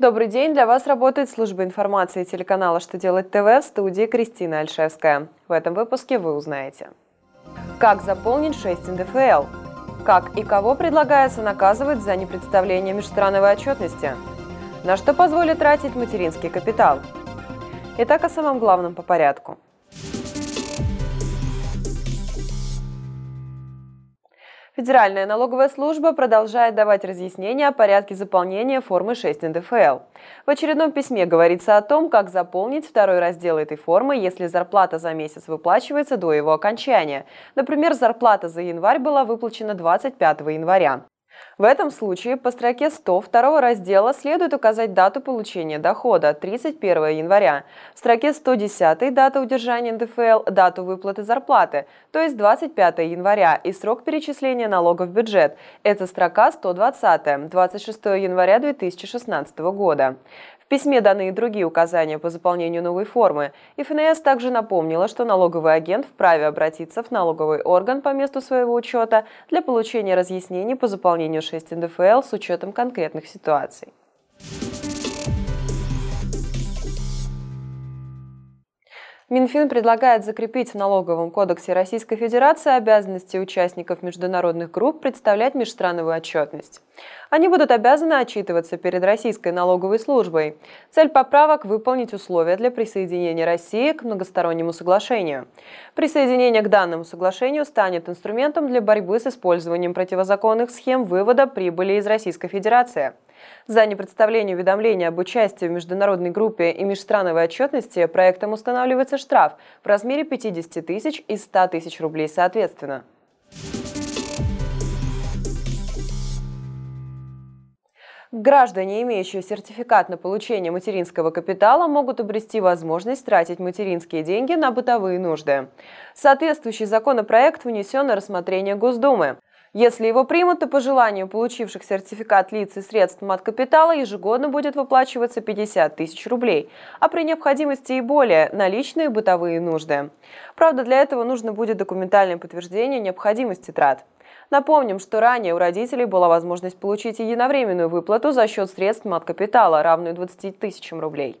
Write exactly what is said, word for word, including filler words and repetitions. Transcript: Добрый день, для вас работает служба информации телеканала «Что делать ТВ», в студии Кристина Альшевская. В этом выпуске вы узнаете: как заполнить шесть эн дэ эф эл, как и кого предлагается наказывать за непредставление межстрановой отчетности, на что позволит тратить материнский капитал. Итак, о самом главном по порядку. Федеральная налоговая служба продолжает давать разъяснения о порядке заполнения формы шесть эн дэ эф эл. В очередном письме говорится о том, как заполнить второй раздел этой формы, если зарплата за месяц выплачивается до его окончания. Например, зарплата за январь была выплачена двадцать пятого января. В этом случае по строке сто второго раздела следует указать дату получения дохода – тридцать первого января, в строке сто десять – дата удержания эн дэ эф эл, дату выплаты зарплаты, то есть двадцать пятого января, и срок перечисления налога в бюджет – это строка сто двадцать, двадцать шестого января две тысячи шестнадцатого года. В письме даны и другие указания по заполнению новой формы. ФНС также напомнила, что налоговый агент вправе обратиться в налоговый орган по месту своего учета для получения разъяснений по заполнению шесть эн дэ эф эл с учетом конкретных ситуаций. Минфин предлагает закрепить в Налоговом кодексе Российской Федерации обязанности участников международных групп представлять межстрановую отчетность. Они будут обязаны отчитываться перед Российской налоговой службой. Цель поправок – выполнить условия для присоединения России к многостороннему соглашению. Присоединение к данному соглашению станет инструментом для борьбы с использованием противозаконных схем вывода прибыли из Российской Федерации. За непредставление уведомления об участии в международной группе и межстрановой отчетности проектом устанавливается штраф в размере пятидесяти тысяч и ста тысяч рублей соответственно. Граждане, имеющие сертификат на получение материнского капитала, могут обрести возможность тратить материнские деньги на бытовые нужды. Соответствующий законопроект внесен на рассмотрение Госдумы. Если его примут, то по желанию получивших сертификат лиц и средств маткапитала ежегодно будет выплачиваться пятьдесят тысяч рублей, а при необходимости и более – на личные бытовые нужды. Правда, для этого нужно будет документальное подтверждение необходимости трат. Напомним, что ранее у родителей была возможность получить единовременную выплату за счет средств маткапитала, равную двадцати тысячам рублей.